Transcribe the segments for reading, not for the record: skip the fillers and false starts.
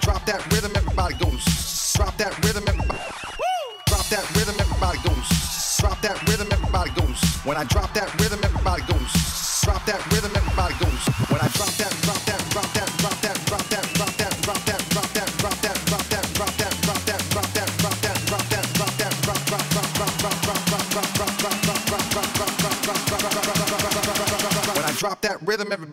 Drop that rhythm and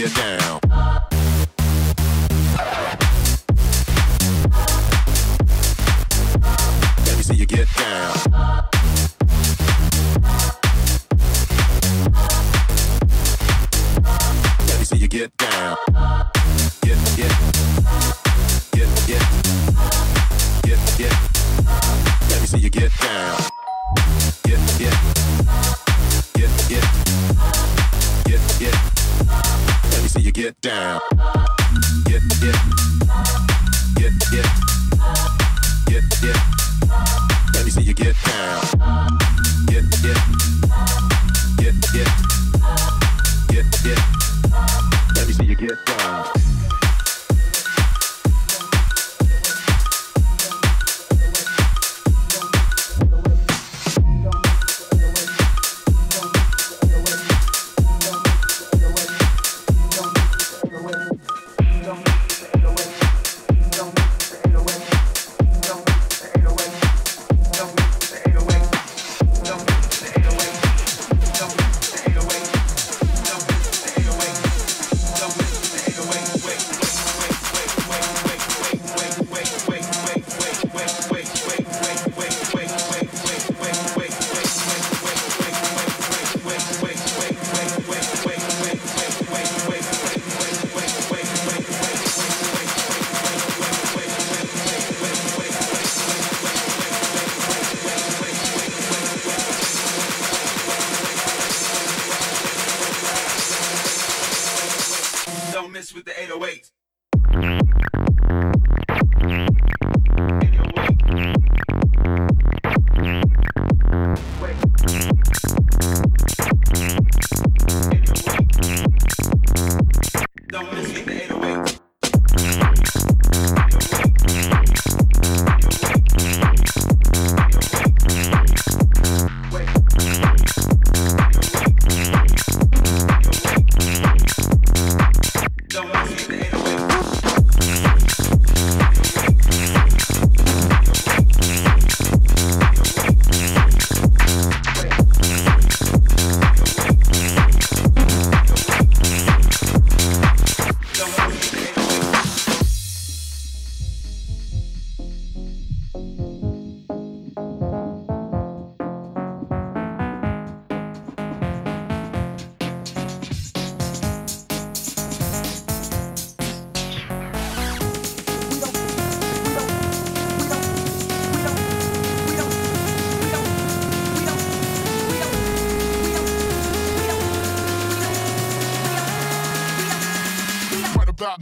you down. Let me see you get down. Let me see you get down. Get. Let me see you get down. Get down. Get. Let me see you get down. Get. Let me see you get down.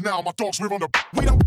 Now my dogs live on the we don't.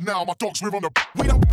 Now my dogs live on the we don't.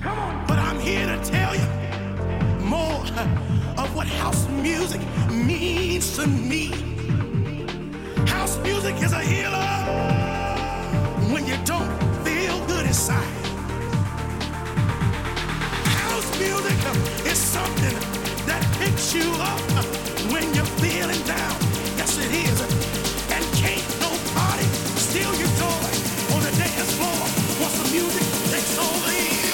But I'm here to tell you more of what house music means to me. House music is a healer when you don't feel good inside. House music is something that picks you up when you're feeling down. Yes, it is. And can't nobody steal your joy on the dance floor once the music takes over you.